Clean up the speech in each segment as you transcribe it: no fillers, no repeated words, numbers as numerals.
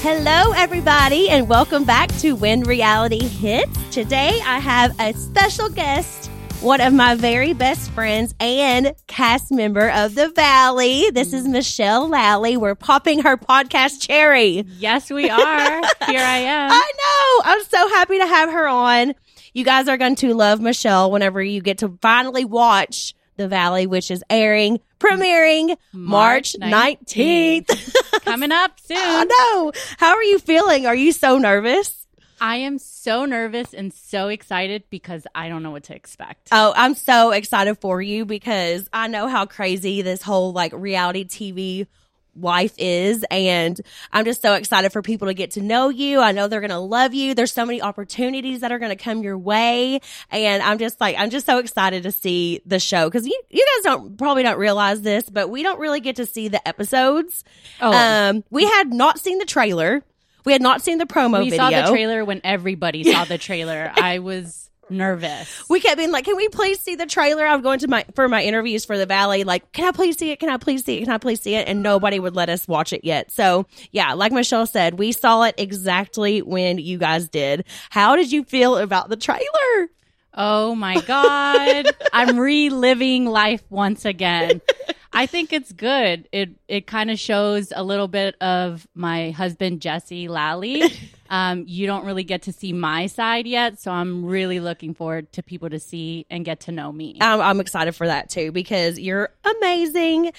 Hello, everybody, and welcome back to When Reality Hits. Today, I have a special guest, one of my very best friends and cast member of The Valley. This is Michelle Lally. We're popping her podcast cherry. Yes, we are. Here I am. I know. I'm so happy to have her on. You guys are going to love Michelle whenever you get to finally watch The Valley, which is premiering March 19th. Coming up soon. I know. How are you feeling? Are you so nervous? I am so nervous and so excited because I don't know what to expect. Oh, I'm so excited for you because I know how crazy this whole like reality TV life is. And I'm just so excited for people to get to know you. I know they're going to love you. There's so many opportunities that are going to come your way. And I'm just so excited to see the show because you guys probably don't realize this, but we don't really get to see the episodes. Oh. We had not seen the trailer. We had not seen the promo video. We saw the trailer when everybody saw the trailer. I was nervous. We kept being like, can we please see the trailer? I would go into for my interviews for The Valley, like, can I please see it? Can I please see it? Can I please see it? And nobody would let us watch it yet. So, yeah, like Michelle said, we saw it exactly when you guys did. How did you feel about the trailer? Oh, my God. I'm reliving life once again. I think it's good. It kind of shows a little bit of my husband, Jesse Lally. You don't really get to see my side yet, so I'm really looking forward to people to see and get to know me. I'm excited for that, too, because you're amazing.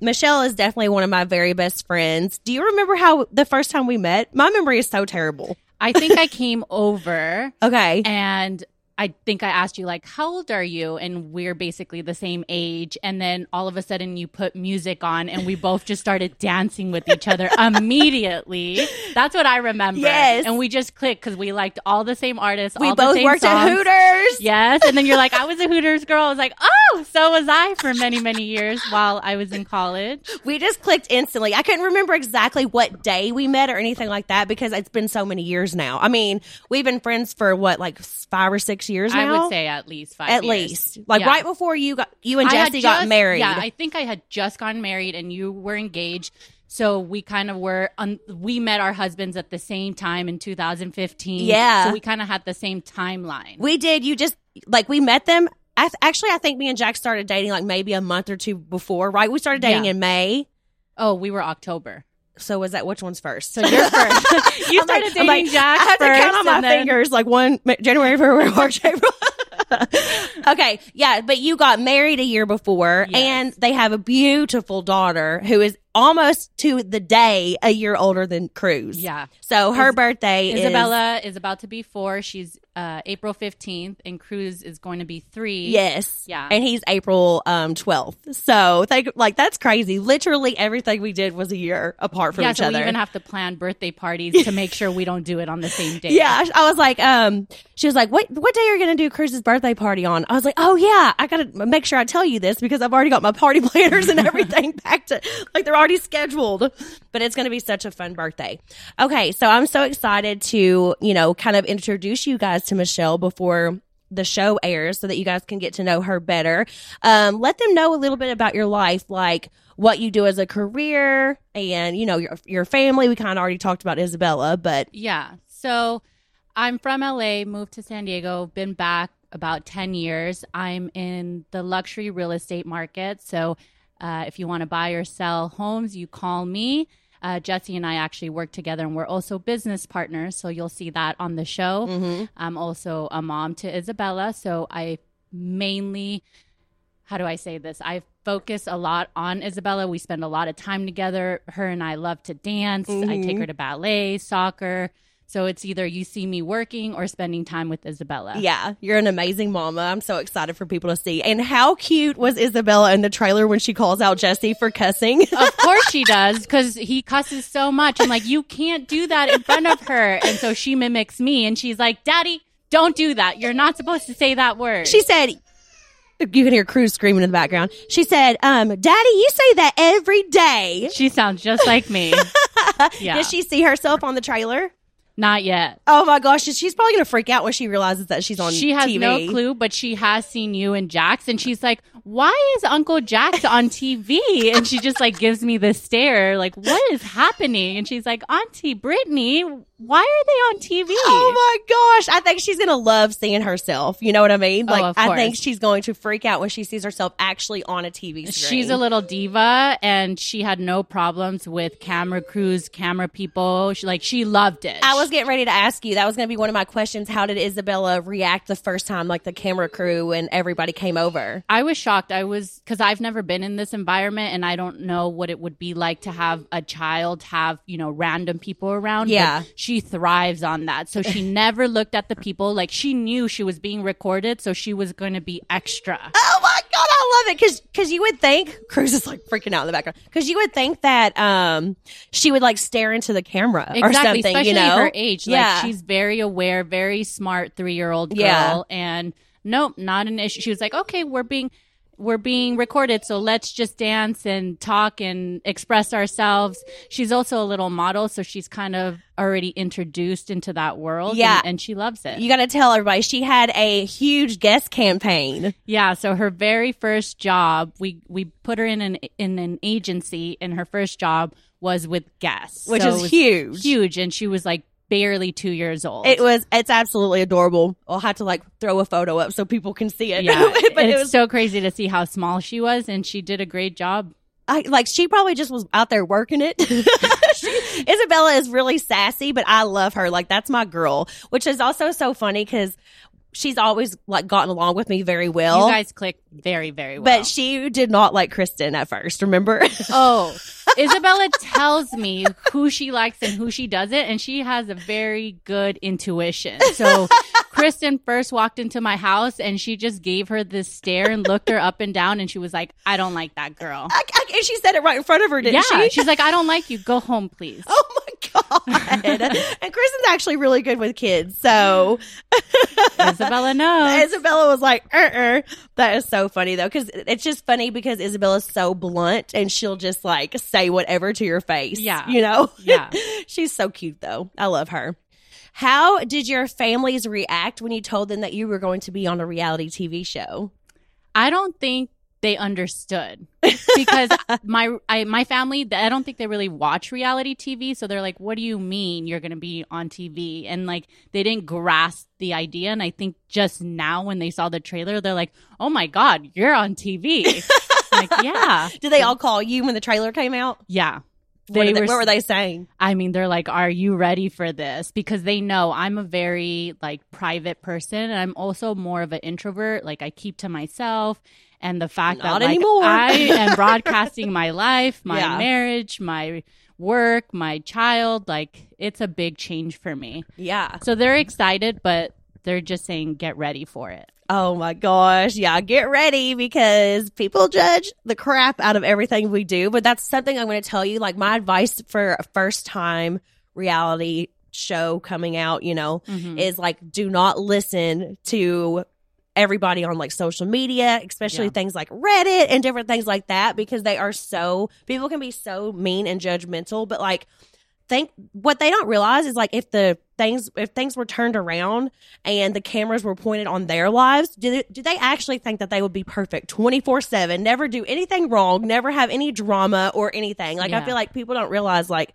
Michelle is definitely one of my very best friends. Do you remember how the first time we met? My memory is so terrible. I think I came over. Okay. And I think I asked you, like, how old are you? And we're basically the same age. And then all of a sudden you put music on and we both just started dancing with each other immediately. That's what I remember. Yes. And we just clicked because we liked all the same artists. We all both the same worked songs. At Hooters. Yes. And then you're like, I was a Hooters girl. I was like, oh, so was I for many, many years while I was in college. We just clicked instantly. I couldn't remember exactly what day we met or anything like that because it's been so many years now. I mean, we've been friends for what, like 5 or 6 years now? I would say at least 5 years. At least. Like, yeah. Right before you and Jesse got married. Yeah, I think I had just gotten married and you were engaged. So we kind of were, we met our husbands at the same time in 2015. Yeah. So we kind of had the same timeline. We did. You just, like, we met them. Actually, I think me and Jack started dating like maybe a month or two before, right? We started dating in May. Oh, we were October. So was that, which one's first? So you're first. You started dating Jack first. I have to count on my fingers, like one, January, February, March, April. Okay, yeah, but you got married a year before, yes. And they have a beautiful daughter who is almost to the day a year older than Cruz. Yeah. So her birthday is... Isabella is about to be 4. She's April 15th, and Cruz is going to be 3. Yes. Yeah. And he's April 12th. So, that's crazy. Literally everything we did was a year apart from each other. Yeah, so we even have to plan birthday parties to make sure we don't do it on the same day. Yeah. I was like, she was like, what day are you going to do Cruz's birthday party on? I was like, oh, yeah, I got to make sure I tell you this because I've already got my party planners and everything back to, like, they're already scheduled, but it's going to be such a fun birthday. Okay, so I'm so excited to, kind of introduce you guys to Michelle before the show airs so that you guys can get to know her better. Let them know a little bit about your life, like what you do as a career and, your family. We kind of already talked about Isabella, but... Yeah, so I'm from LA, moved to San Diego, been back about 10 years. I'm in the luxury real estate market, so... if you want to buy or sell homes, you call me. Jesse and I actually work together, and we're also business partners, so you'll see that on the show. Mm-hmm. I'm also a mom to Isabella, so I mainly, how do I say this? I focus a lot on Isabella. We spend a lot of time together. Her and I love to dance. Mm-hmm. I take her to ballet, soccer. So it's either you see me working or spending time with Isabella. Yeah, you're an amazing mama. I'm so excited for people to see. And how cute was Isabella in the trailer when she calls out Jesse for cussing? Of course she does, because he cusses so much. I'm like, you can't do that in front of her. And so she mimics me, and she's like, Daddy, don't do that. You're not supposed to say that word. She said... You can hear Cruz screaming in the background. She said, Daddy, you say that every day. She sounds just like me. Yeah. Did she see herself on the trailer? Not yet. Oh my gosh, she's probably gonna freak out when she realizes that she's on TV. She has no clue, but she has seen you and Jax, and she's like, "Why is Uncle Jax on TV?" And she just like gives me this stare, like, "What is happening?" And she's like, "Auntie Brittany, why are they on TV?" Oh my gosh, I think she's gonna love seeing herself. You know what I mean? Like, I think she's going to freak out when she sees herself actually on a TV screen. She's a little diva, and she had no problems with camera crews, camera people. She loved it. I was getting ready to ask you. That was going to be one of my questions. How did Isabella react the first time, like the camera crew and everybody came over? I was shocked. Because I've never been in this environment, and I don't know what it would be like to have a child have, random people around. Yeah. But she thrives on that. So she never looked at the people. Like, she knew she was being recorded, so she was going to be extra. Oh my God, I love it. Because you would think, Cruz is like freaking out in the background, because you would think that she would like stare into the camera or something, especially her age. Yeah. Like, she's very aware, very smart 3-year-old girl. Yeah. And nope, not an issue. She was like, okay, we're being recorded, so let's just dance and talk and express ourselves. She's also a little model, so she's kind of already introduced into that world. Yeah. And she loves it. You got to tell everybody, she had a huge Guess campaign. Yeah, so her very first job, we put her in an agency, and her first job was with Guess. Which is huge. Huge, and she was like barely 2 years old. It's absolutely adorable. I'll have to like throw a photo up so people can see it. Yeah, but it was so crazy to see how small she was, and she did a great job. She probably just was out there working it. Isabella is really sassy, but I love her. Like, that's my girl, which is also so funny because she's always like gotten along with me very well. You guys click very, very well. But she did not like Kristin at first, remember? Oh, Isabella tells me who she likes and who she doesn't, and she has a very good intuition. So Kristin first walked into my house, and she just gave her this stare and looked her up and down, and she was like, "I don't like that girl." And she said it right in front of her, didn't she? She's like, "I don't like you. Go home, please." Oh my God. And Kristin's actually really good with kids, so Isabella knows. Isabella was like, That is so funny, though, because it's just funny because Isabella's so blunt, and she'll just like say whatever to your face. Yeah. Yeah. She's so cute, though. I love her. How did your families react when you told them that you were going to be on a reality TV show? I don't think they understood, because my family, I don't think they really watch reality TV. So they're like, what do you mean you're going to be on TV? And like, they didn't grasp the idea. And I think just now when they saw the trailer, they're like, oh my God, you're on TV. Like, yeah. Did they all call you when the trailer came out? Yeah. What were they saying? I mean, they're like, are you ready for this? Because they know I'm a very like private person, and I'm also more of an introvert. Like, I keep to myself, and the fact that like, I am broadcasting my life, my marriage, my work, my child, like, it's a big change for me. Yeah. So they're excited, but they're just saying, get ready for it. Oh my gosh. Yeah, get ready, because people judge the crap out of everything we do. But that's something I'm going to tell you. Like, my advice for a first time reality show coming out, is like, do not listen to everybody on like social media, especially things like Reddit and different things like that, because they are people can be so mean and judgmental. But like, what they don't realize is like, if things were turned around and the cameras were pointed on their lives, do they actually think that they would be perfect 24/7, never do anything wrong, never have any drama or anything? Like, I feel like people don't realize, like,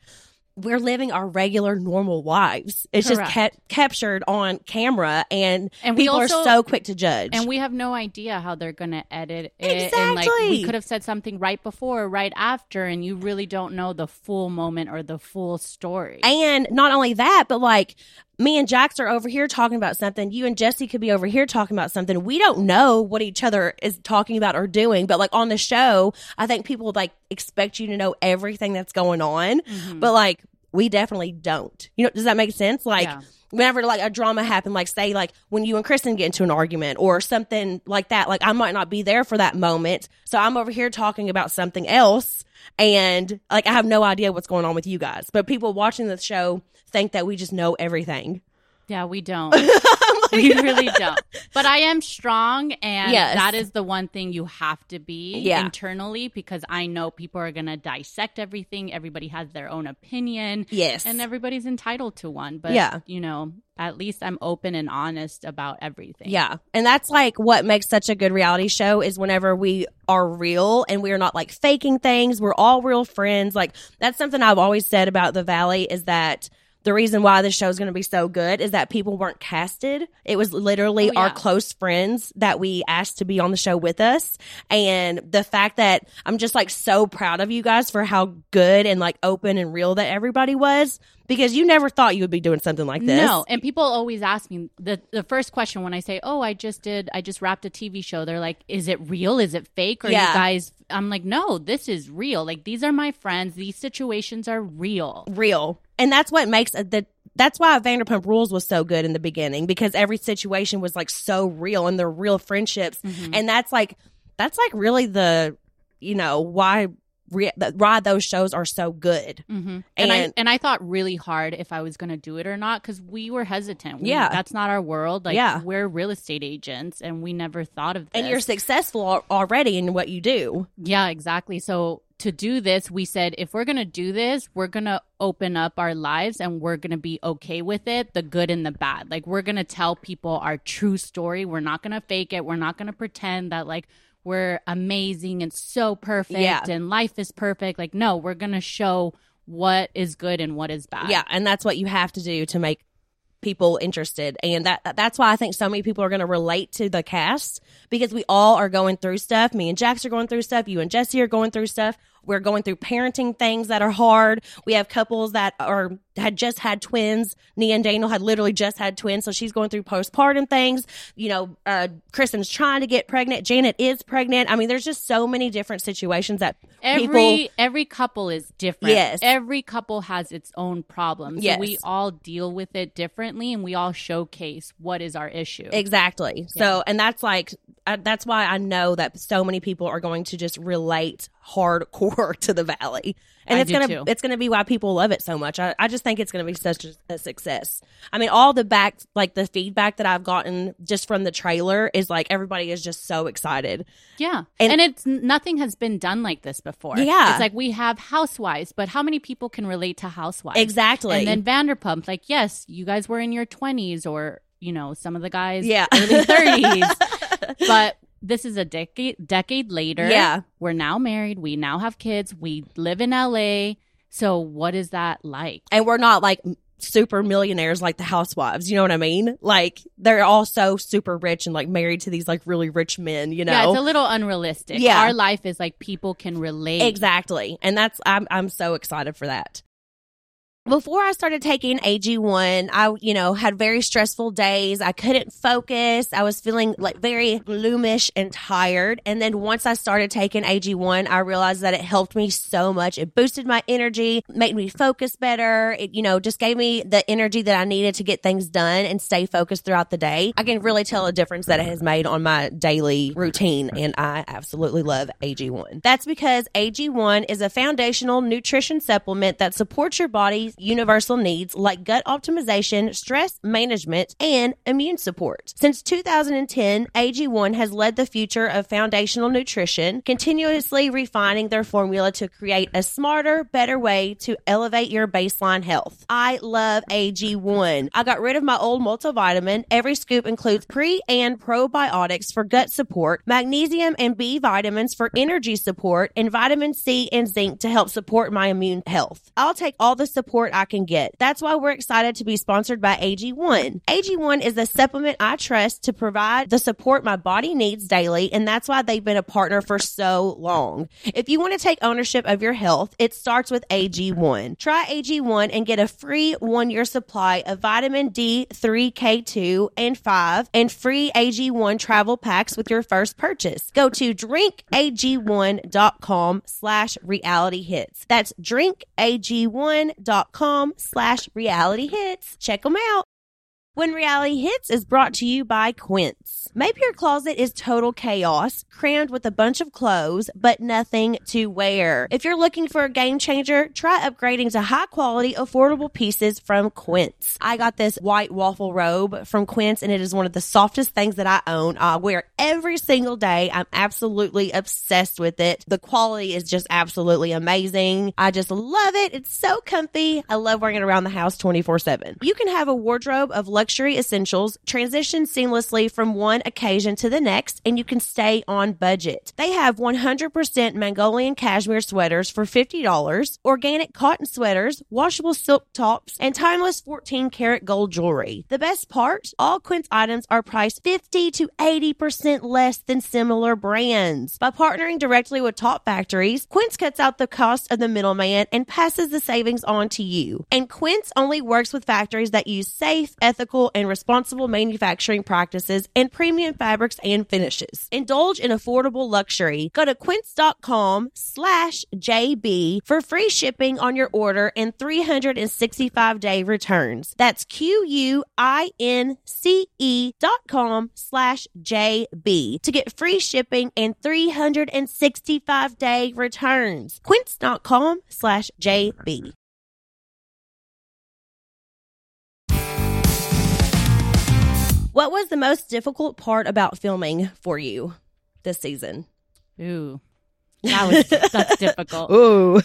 we're living our regular, normal lives. It's Correct. Just captured on camera, and people are so quick to judge. And we have no idea how they're going to edit it. Exactly. And, like, we could have said something right before or right after, and you really don't know the full moment or the full story. And not only that, but, like, me and Jax are over here talking about something. You and Jesse could be over here talking about something. We don't know what each other is talking about or doing. But, like, on the show, I think people, like, expect you to know everything that's going on. Mm-hmm. But, like, we definitely don't. Does that make sense? Like, whenever, like, a drama happened, like, say, like, when you and Kristen get into an argument or something like that, like, I might not be there for that moment. So I'm over here talking about something else. And, like, I have no idea what's going on with you guys. But people watching the show think that we just know everything. Yeah, we don't. Like, You really don't. But I am strong, and that is the one thing you have to be internally, because I know people are going to dissect everything. Everybody has their own opinion. Yes. And everybody's entitled to one. But, you know, at least I'm open and honest about everything. Yeah. And that's like what makes such a good reality show is whenever we are real and we are not like faking things. We're all real friends. Like that's something I've always said about The Valley is that the reason why this show is going to be so good is that people weren't casted. It was literally our close friends that we asked to be on the show with us. And the fact that I'm just like so proud of you guys for how good and like open and real that everybody was, because you never thought you would be doing something like this. No. And people always ask me the first question when I say, oh, I just wrapped a TV show. They're like, is it real? Is it fake? Or you guys, I'm like, no, this is real. Like these are my friends. These situations are real. Real. And that's what makes that's why Vanderpump Rules was so good in the beginning, because every situation was like so real and they're real friendships. Mm-hmm. And that's like really the, you know, why those shows are so good. Mm-hmm. And I thought really hard if I was going to do it or not, because we were hesitant. That's not our world. Like we're real estate agents and we never thought of this. And you're successful already in what you do. Yeah, exactly. So to do this, we said, if we're going to do this, we're going to open up our lives and we're going to be okay with it, the good and the bad. Like, we're going to tell people our true story. We're not going to fake it. We're not going to pretend that, like, we're amazing and so perfect and life is perfect. Like, no, we're going to show what is good and what is bad. Yeah, and that's what you have to do to make people interested. And that's why I think so many people are going to relate to the cast, because we all are going through stuff. Me and Jax are going through stuff. You and Jesse are going through stuff. We're going through parenting things that are hard. We have couples that had just had twins. Nia and Daniel had literally just had twins, so she's going through postpartum things. You know, Kristen's trying to get pregnant. Janet is pregnant. I mean, there's just so many different situations that every couple is different. Yes. Every couple has its own problems. Yes. So we all deal with it differently, and we all showcase what is our issue. Exactly. Yeah. So, and that's like that's why I know that so many people are going to just relate hardcore to The Valley, and it's gonna be why people love it so much. I just think it's gonna be such a success. I mean, all the the feedback that I've gotten just from the trailer is like everybody is just so excited. Yeah, and it's nothing has been done like this before. Yeah, it's like we have Housewives, but how many people can relate to Housewives? Exactly. And then Vanderpump, like, yes, you guys were in your 20s, or you know, some of the guys, early 30s, but. This is a decade later. Yeah. We're now married. We now have kids. We live in LA. So what is that like? And we're not like super millionaires like the Housewives. You know what I mean? Like they're all so super rich and like married to these like really rich men, you know? Yeah, it's a little unrealistic. Yeah. Our life is like people can relate. Exactly. And that's, I'm so excited for that. Before I started taking AG1, I, you know, had very stressful days. I couldn't focus. I was feeling like very gloomish and tired. And then once I started taking AG1, I realized that it helped me so much. It boosted my energy, made me focus better. It, you know, just gave me the energy that I needed to get things done and stay focused throughout the day. I can really tell a difference that it has made on my daily routine. And I absolutely love AG1. That's because AG1 is a foundational nutrition supplement that supports your body's universal needs like gut optimization, stress management, and immune support. Since 2010, AG1 has led the future of foundational nutrition, continuously refining their formula to create a smarter, better way to elevate your baseline health. I love AG1. I got rid of my old multivitamin. Every scoop includes pre and probiotics for gut support, magnesium and B vitamins for energy support, and vitamin C and zinc to help support my immune health. I'll take all the support I can get. That's why we're excited to be sponsored by AG1. AG1 is the supplement I trust to provide the support my body needs daily, and that's why they've been a partner for so long. If you want to take ownership of your health, it starts with AG1. Try AG1 and get a free 1-year supply of vitamin D3, K2, and 5, and free AG1 travel packs with your first purchase. Go to drinkag1.com/realityhits. That's drinkag1.com/realityhits. Check them out. When Reality Hits is brought to you by Quince. Maybe your closet is total chaos, crammed with a bunch of clothes, but nothing to wear. If you're looking for a game changer, try upgrading to high-quality, affordable pieces from Quince. I got this white waffle robe from Quince, and it is one of the softest things that I own. I wear it every single day. I'm absolutely obsessed with it. The quality is just absolutely amazing. I just love it. It's so comfy. I love wearing it around the house 24/7. You can have a wardrobe of luxury essentials, transition seamlessly from one occasion to the next, and you can stay on budget. They have 100% Mongolian cashmere sweaters for $50, organic cotton sweaters, washable silk tops, and timeless 14-karat gold jewelry. The best part, all Quince items are priced 50 to 80% less than similar brands. By partnering directly with top factories, Quince cuts out the cost of the middleman and passes the savings on to you. And Quince only works with factories that use safe, ethical, and responsible manufacturing practices and premium fabrics and finishes. Indulge in affordable luxury. Go to quince.com/JB for free shipping on your order and 365-day returns. That's QUINCE.com/JB to get free shipping and 365-day returns. Quince.com/JB. What was the most difficult part about filming for you this season? Ooh, that's difficult. Ooh,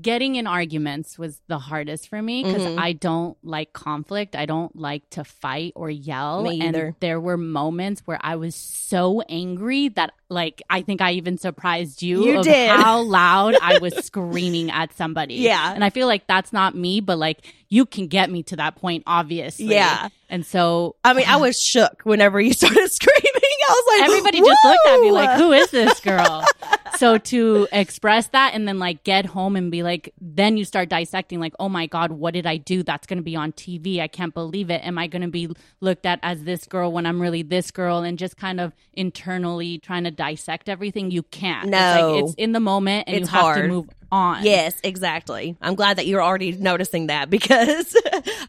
getting in arguments was the hardest for me because I don't like conflict. I don't like to fight or yell. Me either. And there were moments where I was so angry that, like, I think I even surprised you. You did. How loud I was screaming at somebody. Yeah. And I feel like that's not me, but like you can get me to that point, obviously. Yeah. And so, I mean, I was shook whenever you started screaming. I was like, everybody just looked at me like, who is this girl? So to express that and then like get home and be like, then you start dissecting like, oh my God, what did I do? That's going to be on TV. I can't believe it. Am I going to be looked at as this girl when I'm really this girl? And just kind of internally trying to dissect everything. You can't. No. It's in the moment and it's you have hard. To move on. Yes, exactly. I'm glad that you're already noticing that because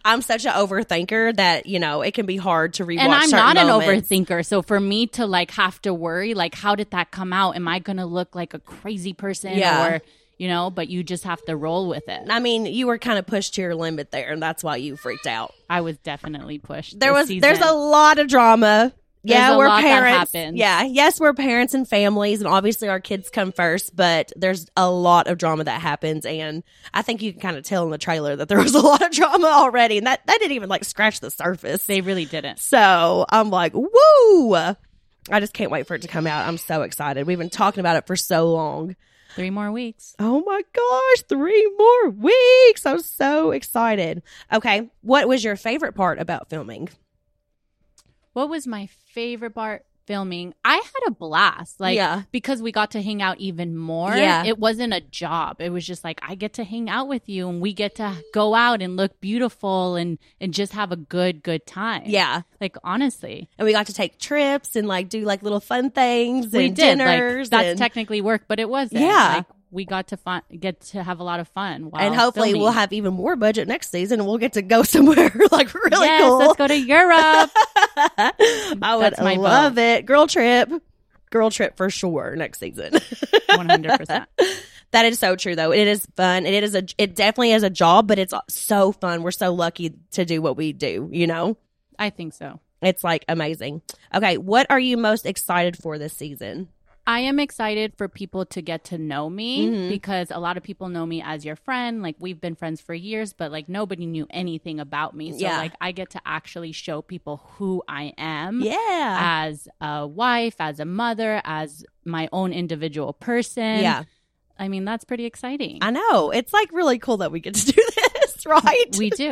I'm such an overthinker that, you know, it can be hard to rewatch certain moments. And I'm not an overthinker. So for me to like have to worry, like, how did that come out? Am I going to look like a crazy person? Yeah. Or, you know, but you just have to roll with it. I mean, you were kind of pushed to your limit there and that's why you freaked out. I was definitely pushed. There's a lot of drama. Yeah, we're parents. Yeah, yes, we're parents and families, and obviously our kids come first, but there's a lot of drama that happens, and I think you can kind of tell in the trailer that there was a lot of drama already, and that didn't even, like, scratch the surface. They really didn't. So I'm like, woo! I just can't wait for it to come out. I'm so excited. We've been talking about it for so long. 3 more weeks. Oh, my gosh, 3 more weeks. I'm so excited. Okay, what was your favorite part about filming? What was my favorite part filming? I had a blast, like, because we got to hang out even more. Yeah. It wasn't a job. It was just like, I get to hang out with you and we get to go out and look beautiful and just have a good time. Yeah. Like, honestly. And we got to take trips and, like, do, like, little fun things and dinners. Like, that's technically work, but it wasn't. Yeah. Like, we got to get to have a lot of fun. And hopefully filming. We'll have even more budget next season and we'll get to go somewhere like really cool. Yes, let's go to Europe. I would love it. Girl trip for sure next season. 100%. That is so true though. It is fun. It definitely is a job, but it's so fun. We're so lucky to do what we do, you know? I think so. It's like amazing. Okay, what are you most excited for this season? I am excited for people to get to know me because a lot of people know me as your friend. Like, we've been friends for years, but, like, nobody knew anything about me. So, like, I get to actually show people who I am as a wife, as a mother, as my own individual person. Yeah. I mean, that's pretty exciting. I know. It's, like, really cool that we get to do this, right? We do.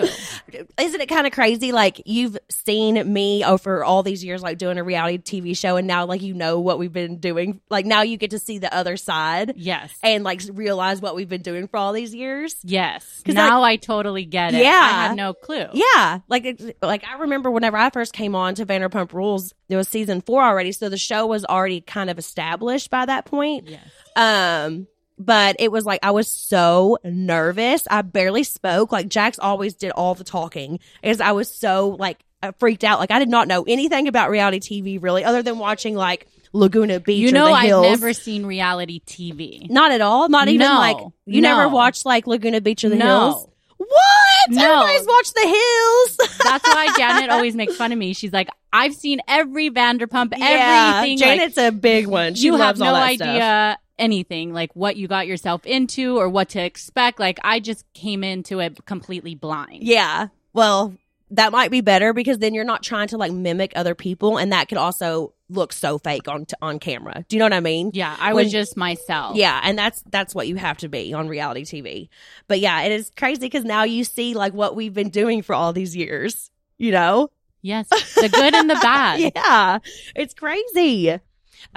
Isn't it kind of crazy? Like, you've seen me over all these years, like, doing a reality TV show, and now, like, you know what we've been doing. Like, now you get to see the other side. Yes. And, like, realize what we've been doing for all these years. Yes. Now, like, I totally get it. Yeah. I had no clue. Yeah. Like, I remember whenever I first came on to Vanderpump Rules, it was season 4 already, so the show was already kind of established by that point. Yes. But it was like, I was so nervous. I barely spoke. Like, Jax always did all the talking. Because I was so, like, freaked out. Like, I did not know anything about reality TV, really, other than watching, like, Laguna Beach or The Hills. I've never seen reality TV. Not at all? Not even, like, you never watched, like, Laguna Beach or The Hills? What? No. Everybody's watched The Hills. That's why Janet always makes fun of me. She's like, I've seen every Vanderpump, everything. Janet's like, a big one. She loves all that stuff. You have no idea anything, like what you got yourself into or what to expect. Like, I just came into it completely blind. Yeah. Well, that might be better because then you're not trying to, like, mimic other people. And that could also look so fake on camera. Do you know what I mean? Yeah. I was just myself. Yeah. And that's what you have to be on reality TV. But yeah, it is crazy because now you see, like, what we've been doing for all these years, you know? Yes. The good and the bad. Yeah. It's crazy.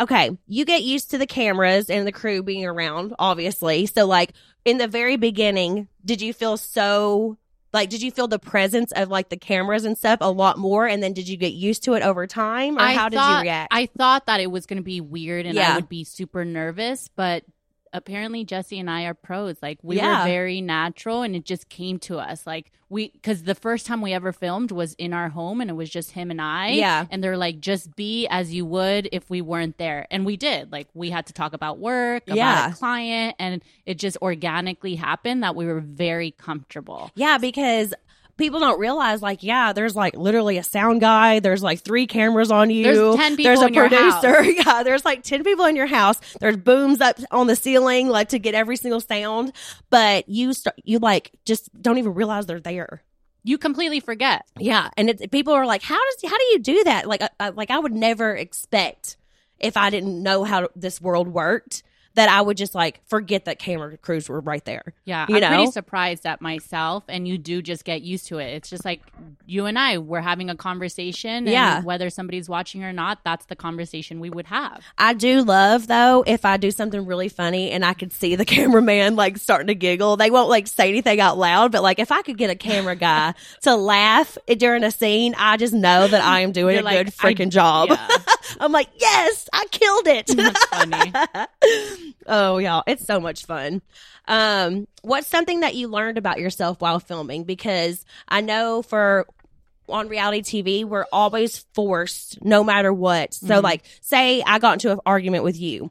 Okay, you get used to the cameras and the crew being around, obviously. So, like, in the very beginning, did you feel the presence of, like, the cameras and stuff a lot more? And then did you get used to it over time? Or how did you react? I thought that it was going to be weird and I would be super nervous. But apparently, Jesse and I are pros. Like, we were very natural and it just came to us. Like, because the first time we ever filmed was in our home and it was just him and I. Yeah. And they're like, just be as you would if we weren't there. And we did. Like, we had to talk about work, about a client, and it just organically happened that we were very comfortable. Yeah, because people don't realize, like, there's, like, literally a sound guy. There's, like, 3 cameras on you. There's 10 people in your house. There's a producer. Yeah, there's, like, 10 people in your house. There's booms up on the ceiling, like, to get every single sound. But you like, just don't even realize they're there. You completely forget. Yeah, and people are like, how do you do that? Like, I would never expect, if I didn't know how this world worked, that I would just, like, forget that camera crews were right there. Yeah, you know? I'm pretty surprised at myself, and you do just get used to it. It's just like you and I were having a conversation, and whether somebody's watching or not, that's the conversation we would have. I do love, though, if I do something really funny and I could see the cameraman, like, starting to giggle. They won't, like, say anything out loud, but, like, if I could get a camera guy to laugh during a scene, I just know that I am doing a good freaking job. Yeah. I'm like, yes, I killed it. That's funny. Oh, y'all, it's so much fun. What's something that you learned about yourself while filming? Because I know on reality TV, we're always forced no matter what. So, like, say I got into an argument with you.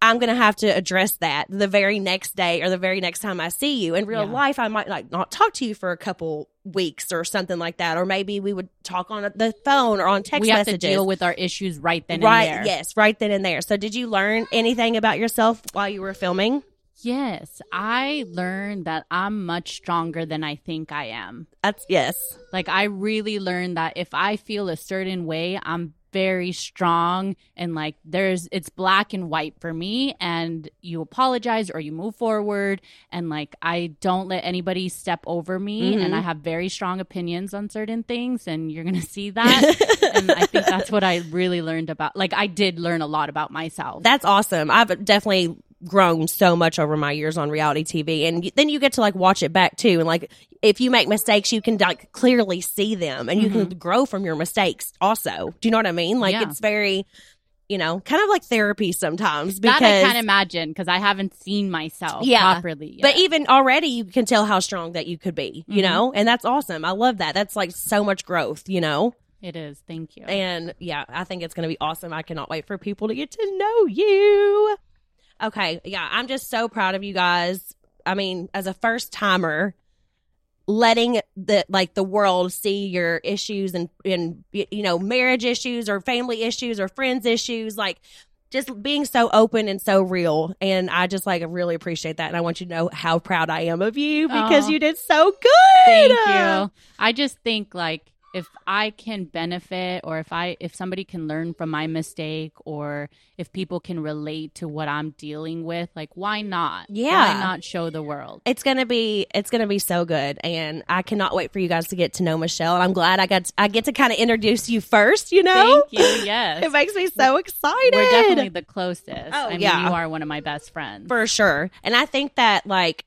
I'm going to have to address that the very next day or the very next time I see you. In real life, I might, like, not talk to you for a couple weeks or something like that. Or maybe we would talk on the phone or on text messages. We have to deal with our issues right then and there. Yes, right then and there. So did you learn anything about yourself while you were filming? Yes. I learned that I'm much stronger than I think I am. Yes. Like, I really learned that if I feel a certain way, I'm very strong, and, like, it's black and white for me, and you apologize or you move forward, and, like, I don't let anybody step over me, and I have very strong opinions on certain things, and you're gonna see that. And I think that's what I really learned about. Like, I did learn a lot about myself. That's awesome. I've definitely grown so much over my years on reality TV, and then you get to, like, watch it back too, and, like, if you make mistakes, you can, like, clearly see them, and you can grow from your mistakes also. Do you know what I mean? Like, it's very, you know, kind of like therapy sometimes. Because that I can't imagine, because I haven't seen myself properly yet. But even already you can tell how strong that you could be, you know? And that's awesome. I love that. That's, like, so much growth, you know? It is. Thank you. And, yeah, I think it's going to be awesome. I cannot wait for people to get to know you. Okay, yeah, I'm just so proud of you guys. I mean, as a first-timer, letting the world see your issues and, you know, marriage issues or family issues or friends issues, like, just being so open and so real. And I just, like, really appreciate that. And I want you to know how proud I am of you because you did so good. Thank you. I just think, like, if I can benefit or if somebody can learn from my mistake or if people can relate to what I'm dealing with, like, why not? Yeah. Why not show the world? It's going to be so good. And I cannot wait for you guys to get to know Michelle. And I'm glad I get to kind of introduce you first, you know? Thank you. Yes. It makes me so excited. We're definitely the closest. Oh, I mean, you are one of my best friends. For sure. And I think that, like,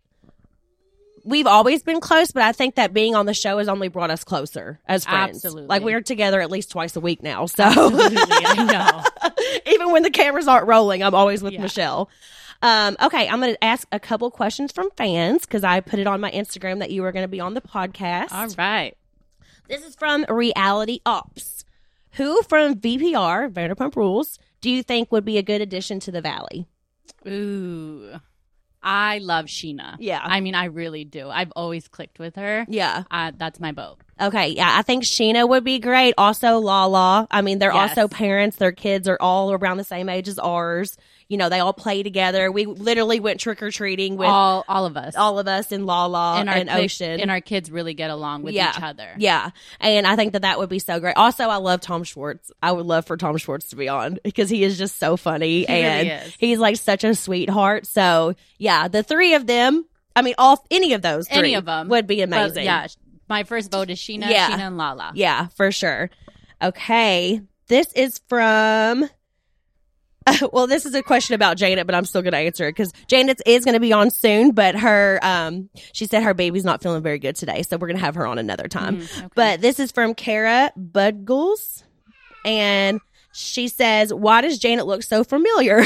we've always been close, but I think that being on the show has only brought us closer as friends. Absolutely. Like, we're together at least twice a week now. So absolutely, I know. Even when the cameras aren't rolling, I'm always with Michelle. Okay, I'm going to ask a couple questions from fans because I put it on my Instagram that you were going to be on the podcast. All right. This is from Reality Ops. Who from VPR, Vanderpump Rules, do you think would be a good addition to The Valley? Ooh. I love Sheena. Yeah. I mean, I really do. I've always clicked with her. Yeah. That's my vote. Okay. Yeah. I think Sheena would be great. Also, Lala. I mean, they're also parents. Their kids are all around the same age as ours. You know, they all play together. We literally went trick-or-treating with all of us. All of us in Lala and Ocean. And our kids really get along with each other. Yeah. And I think that that would be so great. Also, I love Tom Schwartz. I would love for Tom Schwartz to be on because he is just so funny. He really is. He's like such a sweetheart. So, yeah, the three of them, I mean, any of those three would be amazing. But, yeah. My first vote is Sheena, Sheena, and Lala. Yeah, for sure. Okay. This is from... well, this is a question about Janet, but I'm still going to answer it because Janet is going to be on soon, but her, she said her baby's not feeling very good today, so we're going to have her on another time. Okay. But this is from Kara Budgles, and she says, why does Janet look so familiar?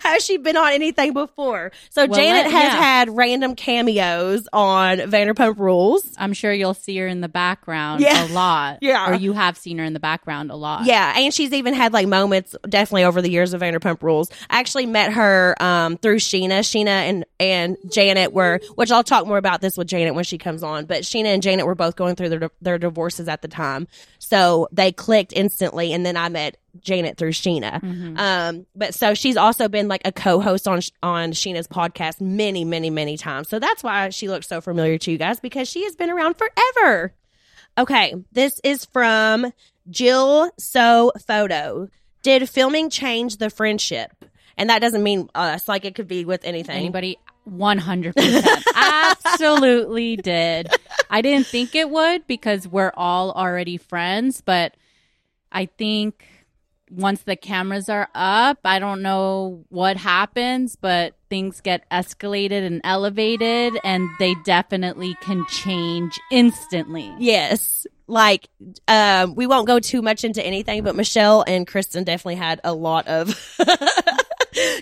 Has she been on anything before? So Janet has had random cameos on Vanderpump Rules. I'm sure you'll see her in the background a lot. Yeah. Or you have seen her in the background a lot. Yeah. And she's even had like moments definitely over the years of Vanderpump Rules. I actually met her through Sheena. Sheena and Janet were, which I'll talk more about this with Janet when she comes on, but Sheena and Janet were both going through their divorces at the time. So they clicked instantly. And then I met Janet through Sheena. Mm-hmm. But so she's also been like a co-host on Sheena's podcast many, many, many times. So that's why she looks so familiar to you guys, because she has been around forever. Okay. This is from Jill So Photo. Did filming change the friendship? And that doesn't mean us. Like, it could be with anything. Anybody. 100%. Absolutely did. I didn't think it would because we're all already friends, but I think once the cameras are up, I don't know what happens, but things get escalated and elevated, and they definitely can change instantly. Yes. Like, we won't go too much into anything, but Michelle and Kristen definitely had a lot of...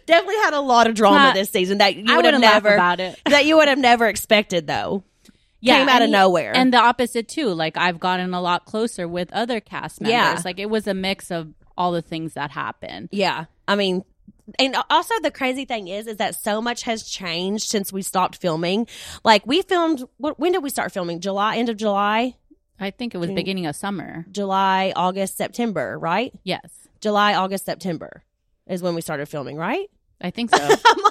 definitely had a lot of drama this season that you would have never about it. That you would have never expected, though. Yeah, came out of nowhere. And the opposite too. Like, I've gotten a lot closer with other cast members. Yeah. Like, it was a mix of all the things that happened. Yeah. I mean, and also the crazy thing is that so much has changed since we stopped filming. Like, we filmed, when did we start filming? July, end of July? I think it was beginning of summer. July, August, September, right? Yes. July, August, September is when we started filming, right? I think so. I'm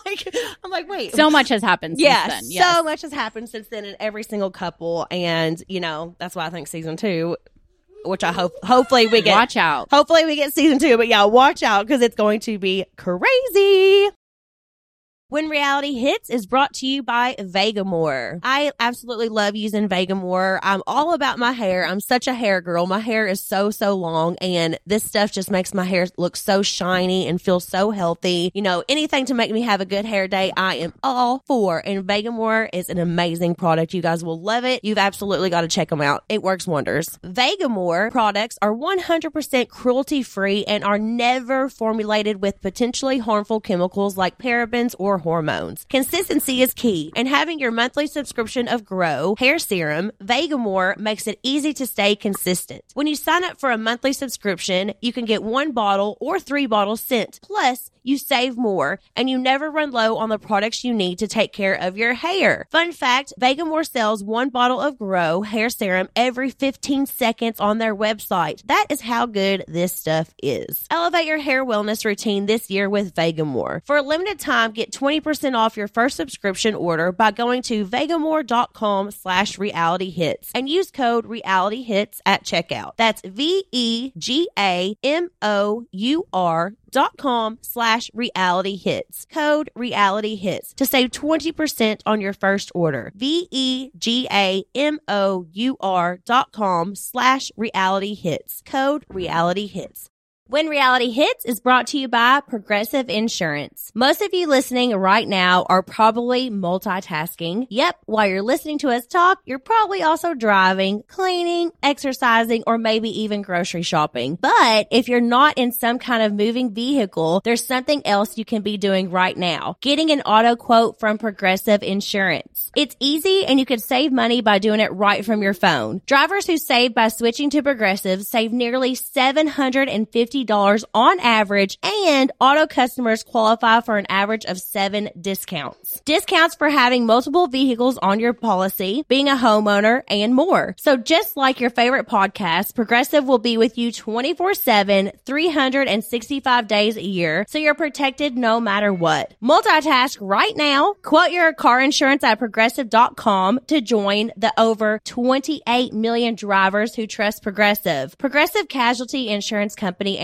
like, wait. So much has happened since then. Yes. So much has happened since then in every single couple. And, you know, that's why I think season two, which I hopefully we get. Watch out. Hopefully we get season two. But, yeah, watch out because it's going to be crazy. When Reality Hits is brought to you by Vegamour. I absolutely love using Vegamour. I'm all about my hair. I'm such a hair girl. My hair is so, so long, and this stuff just makes my hair look so shiny and feel so healthy. You know, anything to make me have a good hair day, I am all for. And Vegamour is an amazing product. You guys will love it. You've absolutely got to check them out. It works wonders. Vegamour products are 100% cruelty-free and are never formulated with potentially harmful chemicals like parabens or hormones. Consistency is key, and having your monthly subscription of Grow Hair Serum, Vegamour makes it easy to stay consistent. When you sign up for a monthly subscription, you can get one bottle or 3 bottles sent. Plus, you save more, and you never run low on the products you need to take care of your hair. Fun fact, Vegamour sells 1 bottle of Grow Hair Serum every 15 seconds on their website. That is how good this stuff is. Elevate your hair wellness routine this year with Vegamour. For a limited time, get 20% off your first subscription order by going to Vegamour.com/realityhits and use code realityhits at checkout. That's Vegamour.com/realityhits. Code realityhits to save 20% on your first order. Vegamour.com/realityhits. Code realityhits. When Reality Hits is brought to you by Progressive Insurance. Most of you listening right now are probably multitasking. Yep, while you're listening to us talk, you're probably also driving, cleaning, exercising, or maybe even grocery shopping. But if you're not in some kind of moving vehicle, there's something else you can be doing right now. Getting an auto quote from Progressive Insurance. It's easy and you can save money by doing it right from your phone. Drivers who save by switching to Progressive save nearly $750 on average, and auto customers qualify for an average of 7 discounts. Discounts for having multiple vehicles on your policy, being a homeowner, and more. So just like your favorite podcast, Progressive will be with you 24/7, 365 days a year, so you're protected no matter what. Multitask right now. Quote your car insurance at Progressive.com to join the over 28 million drivers who trust Progressive. Progressive Casualty Insurance Company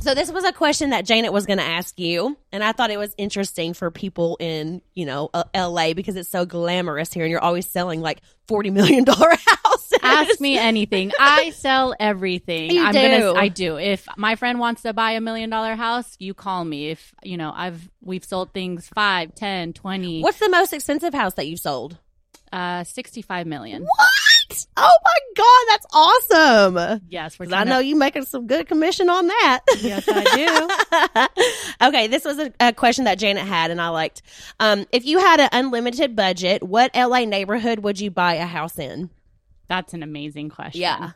So this was a question that Janet was going to ask you, and I thought it was interesting for people in, you know, LA, because it's so glamorous here and you're always selling like $40 million houses. Ask me anything. I sell everything. I do. If my friend wants to buy $1 million house, you call me. If, you know, we've sold things 5, 10, 20. What's the most expensive house that you've sold? $65 million. What? Oh my God, that's awesome. Yes, because I know you're making some good commission on that. Yes, I do. Okay, this was a question that Janet had and I liked. If you had an unlimited budget, what LA neighborhood would you buy a house in? That's an amazing question. Yeah.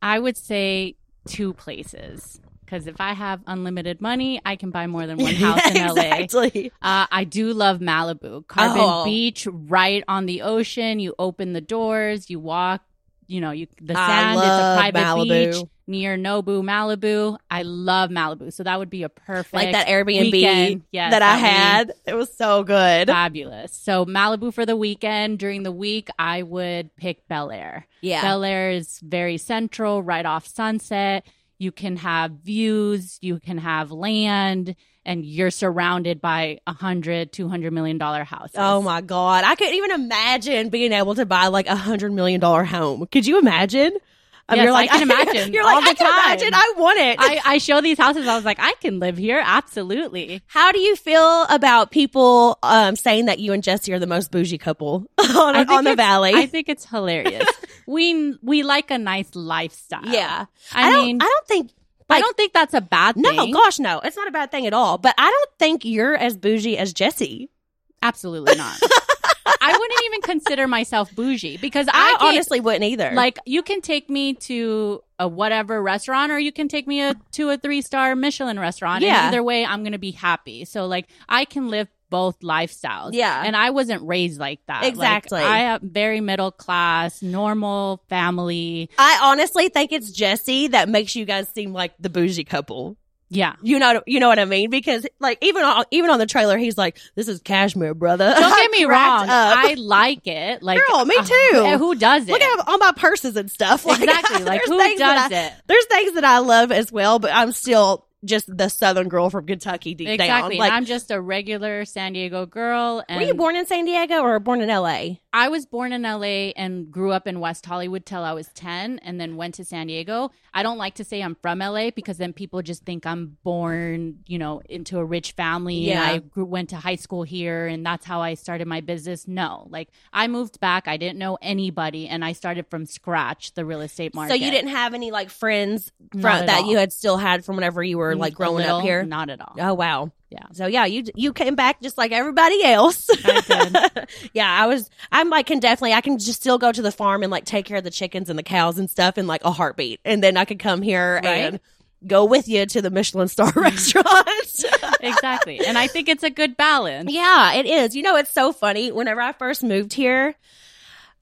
I would say 2 places. Because if I have unlimited money, I can buy more than one house in LA. Exactly. I do love Malibu. Carbon Beach, right on the ocean. You open the doors, you walk, you know, the sand. It's a private Malibu beach near Nobu, Malibu. I love Malibu. So that would be a perfect like that Airbnb weekend. Yes, that I had. It was so good. Fabulous. So Malibu for the weekend. During the week, I would pick Bel Air. Yeah. Bel Air is very central, right off Sunset. You can have views, you can have land, and you're surrounded by $100, $200 million houses. Oh, my God. I couldn't even imagine being able to buy like $100 million home. Could you imagine? Yes, you're like, I can imagine. You're like, all the I can imagine. I want it. I show these houses. I was like, I can live here. Absolutely. How do you feel about people saying that you and Jesse are the most bougie couple on the Valley? I think it's hilarious. We like a nice lifestyle. Yeah. I don't think that's a bad thing. No, gosh, no. It's not a bad thing at all. But I don't think you're as bougie as Jesse. Absolutely not. I wouldn't even consider myself bougie because I honestly wouldn't either. Like, you can take me to a whatever restaurant or you can take me to a 3-star Michelin restaurant. Yeah. And either way, I'm going to be happy. So, like, I can live both lifestyles. Yeah. And I wasn't raised like that. Exactly. Like, I am very middle class, normal family. I honestly think it's Jesse that makes you guys seem like the bougie couple. Yeah. You know what I mean? Because, like, even on the trailer, he's like, this is cashmere, brother. Don't get me wrong. I like it. Like, girl, me too. Who does it? Look at all my purses and stuff. Like, exactly. Like, who does it? There's things that I love as well, but I'm still just the Southern girl from Kentucky deep down. Exactly. Like, I'm just a regular San Diego girl. And were you born in San Diego or born in L.A.? I was born in L.A. and grew up in West Hollywood till I was 10 and then went to San Diego. I don't like to say I'm from L.A. because then people just think I'm born, you know, into a rich family. Yeah. And I went to high school here and that's how I started my business. No. Like, I moved back. I didn't know anybody and I started from scratch the real estate market. So you didn't have any, like, friends that you had still had from whenever you were like growing up here? Not at all. Oh, wow. Yeah. So yeah, you came back just like everybody else. I did. Yeah, I can just still go to the farm and like take care of the chickens and the cows and stuff in like a heartbeat. And then I could come here and go with you to the Michelin star restaurant. Exactly. And I think it's a good balance. Yeah, it is. You know, it's so funny. Whenever I first moved here,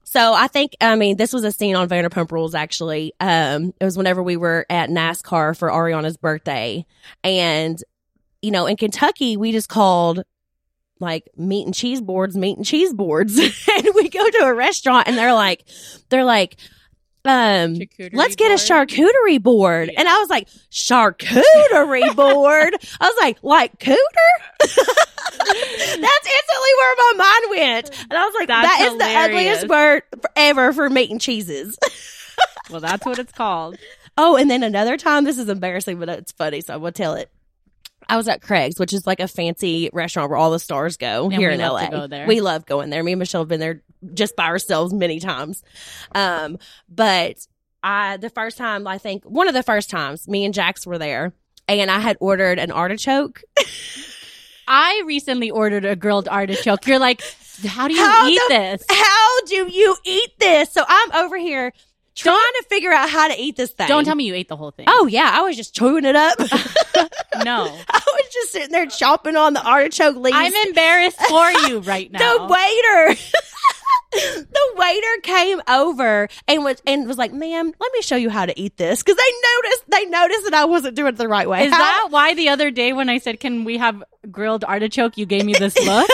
so this was a scene on Vanderpump Rules, actually. It was whenever we were at NASCAR for Ariana's birthday. And, you know, in Kentucky, we just called like meat and cheese boards. And we go to a restaurant and they're like, let's get a charcuterie board. Yeah. And I was like, charcuterie board? I was like cooter? That's instantly where my mind went. And I was like, that's hilarious. Is the ugliest word ever for meat and cheeses. Well, that's what it's called. Oh, and then another time, this is embarrassing, but it's funny, so I will tell it. I was at Craig's, which is like a fancy restaurant where all the stars go here in LA. We love going there. Me and Michelle have been there just by ourselves many times. But one of the first times, me and Jax were there, and I had ordered an artichoke. I recently ordered a grilled artichoke. You're like, how do you eat this? How do you eat this? So I'm over here trying to figure out how to eat this thing. Don't tell me you ate the whole thing. Oh, yeah. I was just chewing it up. No. I was just sitting there chomping on the artichoke leaves. I'm embarrassed for you right now. The waiter came over and was like, ma'am, let me show you how to eat this. Because they noticed that I wasn't doing it the right way. Is that why the other day when I said, can we have grilled artichoke, you gave me this look?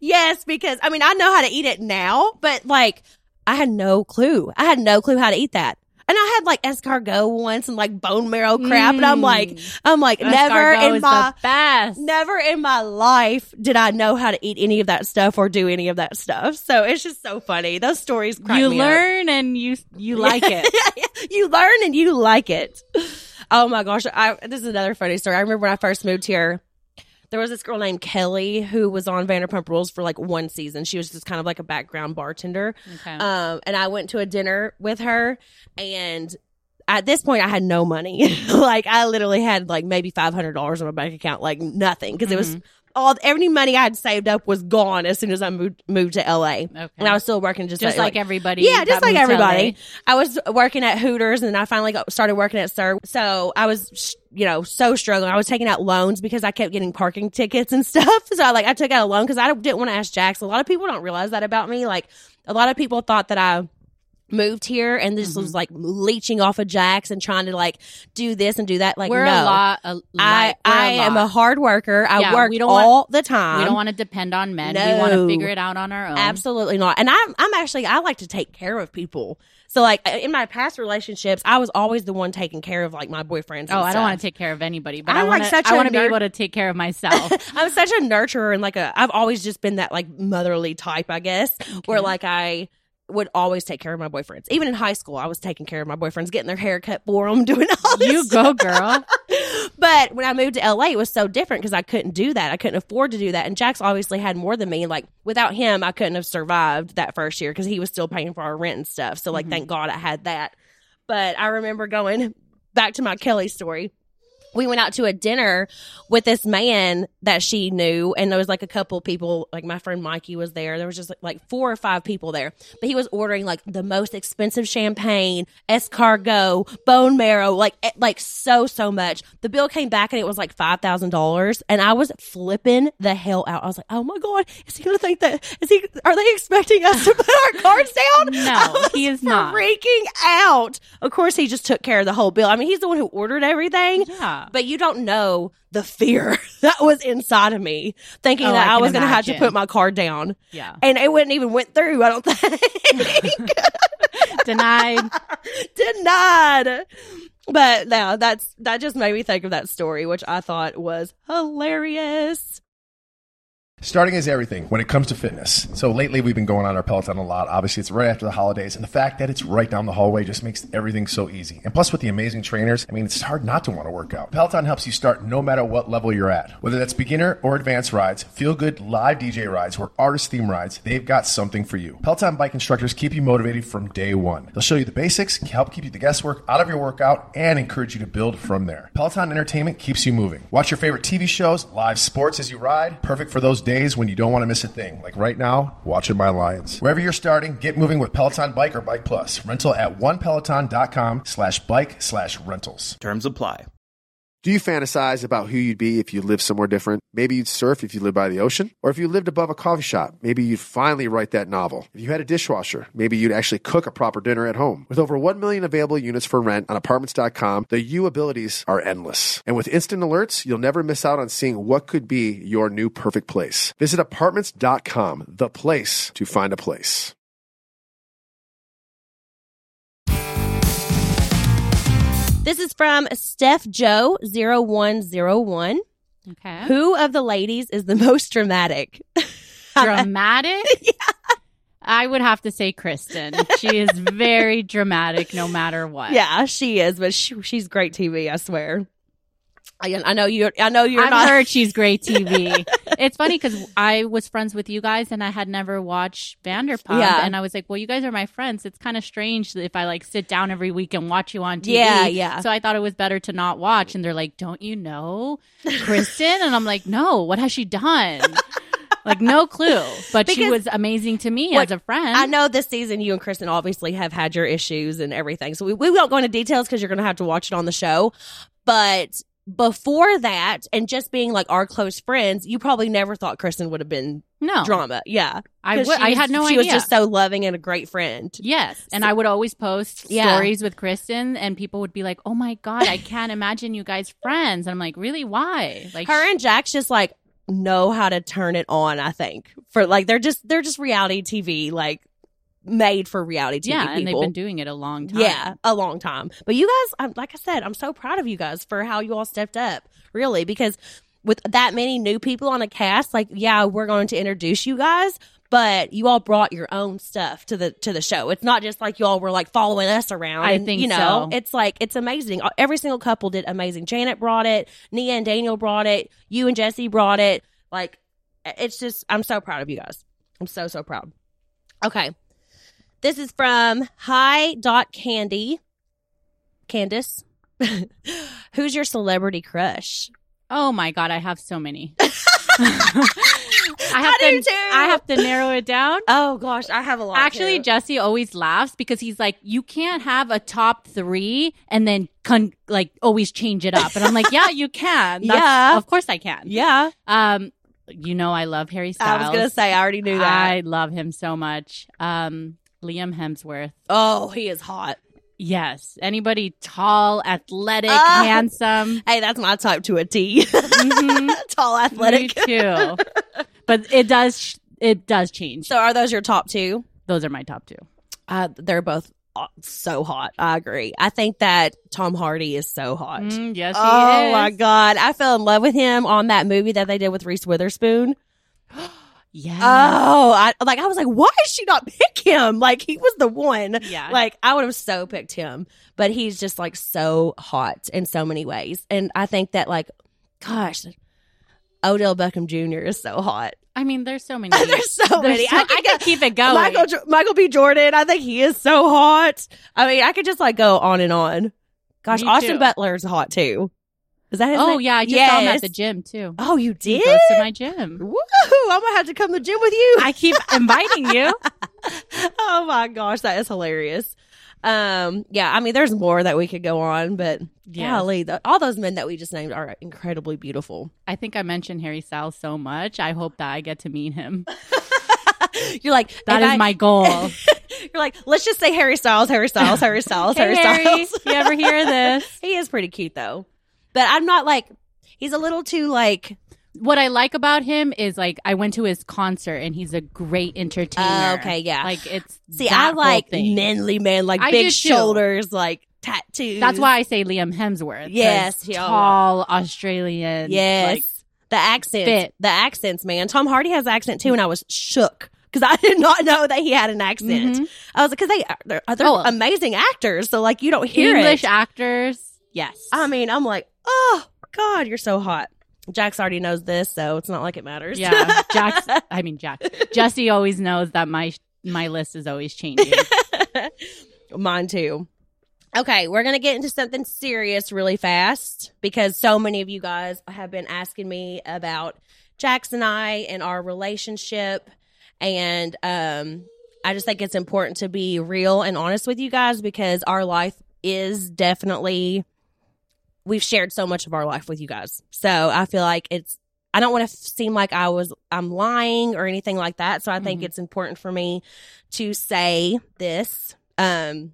Yes, because, I mean, I know how to eat it now, but like, I had no clue. how to eat that. And I had like escargot once and like bone marrow crap. And I'm like, never in my life did I know how to eat any of that stuff or do any of that stuff. So it's just so funny. Those stories crack me up. You learn and you like it. You learn and you like it. Oh my gosh. This is another funny story. I remember when I first moved here, there was this girl named Kelly who was on Vanderpump Rules for like one season. She was just kind of like a background bartender. Okay. And I went to a dinner with her. And at this point, I had no money. Like, I literally had like maybe $500 on my bank account, like nothing. Because it was any money I had saved up was gone as soon as I moved to LA. Okay. And I was still working just like everybody. Yeah, just like everybody. I was working at Hooters, and I finally started working at Sur. So I was, so struggling. I was taking out loans because I kept getting parking tickets and stuff. So I took out a loan because I didn't want to ask Jax. A lot of people don't realize that about me. Like, a lot of people thought that I moved here and this was like leeching off of Jax and trying to like do this and do that. Like, we're no, I am a hard worker. I work all the time. We don't want to depend on men. No, we want to figure it out on our own. Absolutely not. And I like to take care of people. So like in my past relationships, I was always the one taking care of like my boyfriends. And I don't want to take care of anybody, but I want to be able to take care of myself. I'm such a nurturer and I've always just been that like motherly type, I guess, where like I would always take care of my boyfriends. Even in high school, I was taking care of my boyfriends, getting their hair cut for them, doing all this. You go, girl. But when I moved to LA, it was so different because I couldn't do that. I couldn't afford to do that. And Jax obviously had more than me. Like, without him, I couldn't have survived that first year because he was still paying for our rent and stuff. So, like, thank God I had that. But I remember going back to my Kelly story. We went out to a dinner with this man that she knew, and there was like a couple people, like my friend Mikey was there. There was just like 4 or 5 people there, but he was ordering like the most expensive champagne, escargot, bone marrow, like so much. The bill came back and it was like $5,000, and I was flipping the hell out. I was like, oh my God, is he going to think that, are they expecting us to put our cards down? No, he is not. Freaking out. Of course, he just took care of the whole bill. I mean, he's the one who ordered everything. Yeah. But you don't know the fear that was inside of me thinking that I was going to have to put my card down. Yeah. And it wouldn't even went through, I don't think. Denied. But no, that just made me think of that story, which I thought was hilarious. Starting is everything when it comes to fitness. So lately we've been going on our Peloton a lot. Obviously, it's right after the holidays. And the fact that it's right down the hallway just makes everything so easy. And plus, with the amazing trainers, I mean, it's hard not to want to work out. Peloton helps you start no matter what level you're at. Whether that's beginner or advanced rides, feel-good live DJ rides, or artist theme rides, they've got something for you. Peloton bike instructors keep you motivated from day one. They'll show you the basics, help keep you the guesswork out of your workout, and encourage you to build from there. Peloton entertainment keeps you moving. Watch your favorite TV shows, live sports as you ride. Perfect for those days when you don't want to miss a thing, like right now watching my Lions. Wherever you're starting, get moving with Peloton Bike or Bike Plus. Rental at onepeloton.com/bike/rentals. Terms apply. Do you fantasize about who you'd be if you lived somewhere different? Maybe you'd surf if you lived by the ocean. Or if you lived above a coffee shop, maybe you'd finally write that novel. If you had a dishwasher, maybe you'd actually cook a proper dinner at home. With over 1 million available units for rent on Apartments.com, the you abilities are endless. And with instant alerts, you'll never miss out on seeing what could be your new perfect place. Visit Apartments.com, the place to find a place. This is from Steph Joe 0101. Okay. Who of the ladies is the most dramatic? Dramatic? Yeah. I would have to say Kristin. She is very dramatic no matter what. Yeah, she is, but she's great TV, I swear. I know you're I've not. I've heard she's great TV. It's funny because I was friends with you guys and I had never watched Vanderpump. Yeah. And I was like, well, you guys are my friends. It's kind of strange if I like sit down every week and watch you on TV. Yeah, yeah. So I thought it was better to not watch. And they're like, don't you know Kristin? And I'm like, no, what has she done? Like, no clue. But because she was amazing to me as a friend. I know this season you and Kristin obviously have had your issues and everything. So we won't go into details because you're going to have to watch it on the show. But before that, and just being like our close friends, you probably never thought Kristin would have been drama. Yeah. I had no idea. She was just so loving and a great friend. Yes. And so, I would always post stories with Kristin and people would be like, oh my God, I can't imagine you guys friends. And I'm like, really? Why? Like, her and Jack's just like know how to turn it on, I think. For like, they're just reality TV, like made for reality TV people. And they've been doing it a long time. Yeah, a long time. But you guys, like I said, I'm so proud of you guys for how you all stepped up, really, because with that many new people on a cast, like, yeah, we're going to introduce you guys, but you all brought your own stuff to the show. It's not just like you all were like following us around. I think so. It's like, it's amazing. Every single couple did amazing. Janet brought it. Nia and Daniel brought it. You and Jesse brought it. Like, it's just, I'm so proud of you guys. I'm so, so proud. Okay. This is from hi.candy, Candace. Who's your celebrity crush? Oh, my God. I have so many. I have to narrow it down. Oh, gosh. I have a lot. Actually, too. Jesse always laughs because he's like, you can't have a top three and then always change it up. And I'm like, yeah, you can. Yeah. Of course I can. Yeah. You know I love Harry Styles. I was going to say, I already knew that. I love him so much. Liam Hemsworth. Oh, he is hot. Yes. Anybody tall, athletic, handsome. Hey, that's my type to a T. Mm-hmm. Tall, athletic. Me too. But it does change. So are those your top two? Those are my top two. They're both so hot. I agree. I think that Tom Hardy is so hot. Yes, he is. Oh, my God. I fell in love with him on that movie that they did with Reese Witherspoon. Yeah. Oh, I was like, why did she not pick him? Like, he was the one. Yeah. Like, I would have so picked him. But he's just, like, so hot in so many ways. And I think that, like, gosh, Odell Beckham Jr. is so hot. I mean, there's so many. There's so many. I could keep it going. Michael B. Jordan, I think he is so hot. I mean, I could just, like, go on and on. Gosh, Austin Butler's hot, too. Is that his name? Oh, yeah. I just saw him at the gym, too. Oh, you did? He goes to my gym. Woo! I'm going to have to come to the gym with you. I keep inviting you. Oh, my gosh. That is hilarious. Yeah, I mean, there's more that we could go on, but golly, all those men that we just named are incredibly beautiful. I think I mentioned Harry Styles so much. I hope that I get to meet him. You're like, that is my goal. You're like, let's just say Harry Styles, Harry Styles, Harry Styles, hey, Harry Styles. You ever hear this? He is pretty cute, though. But I'm not like, he's a little too like. What I like about him is like, I went to his concert and he's a great entertainer. Okay, yeah. Like it's. See, I like manly man, like I big shoulders, like tattoos. That's why I say Liam Hemsworth. Yes. Tall Australian. Yes. Like, the accents. Fit. The accents, man. Tom Hardy has an accent too and I was shook. Because I did not know that he had an accent. Mm-hmm. I was like, because they're amazing actors. So like you don't hear English actors. Yes. I mean, I'm like, oh, God, you're so hot. Jax already knows this, so it's not like it matters. Yeah. Jax. Jesse always knows that my list is always changing. Mine, too. Okay, we're going to get into something serious really fast because so many of you guys have been asking me about Jax and I and our relationship. And I just think it's important to be real and honest with you guys because our life is definitely we've shared so much of our life with you guys. So I feel like it's, I don't want to seem like I'm lying or anything like that. So I think it's important for me to say this. I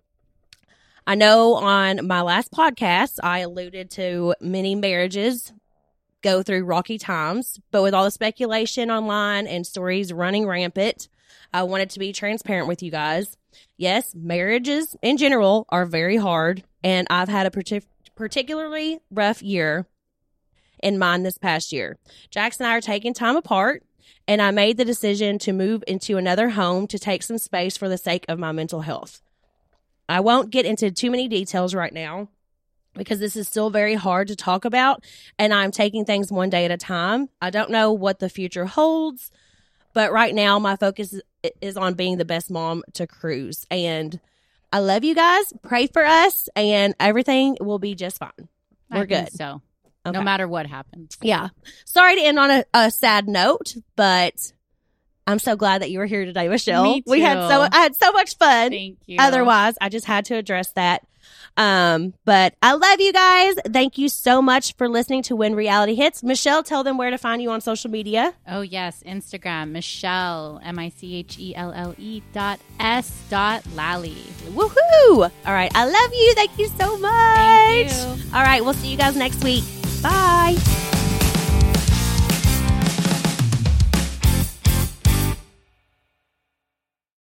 know on my last podcast, I alluded to many marriages go through rocky times, but with all the speculation online and stories running rampant, I wanted to be transparent with you guys. Yes, marriages in general are very hard, and I've had a particularly rough year in mine this past year. Jax and I are taking time apart, and I made the decision to move into another home to take some space for the sake of my mental health. I won't get into too many details right now because this is still very hard to talk about, and I'm taking things one day at a time. I don't know what the future holds, but right now my focus is on being the best mom to Cruz. And I love you guys. Pray for us, and everything will be just fine. We're good. So okay. No matter what happens. Yeah. Sorry to end on a sad note, but I'm so glad that you were here today, Michelle. Me too. I had so much fun. Thank you. Otherwise, I just had to address that. But I love you guys. Thank you so much for listening to When Reality Hits. Michelle, tell them where to find you on social media. Oh, yes. Instagram, Michelle, MICHELLE.S.Lally. Woohoo! All right. I love you. Thank you so much. Thank you. All right. We'll see you guys next week. Bye.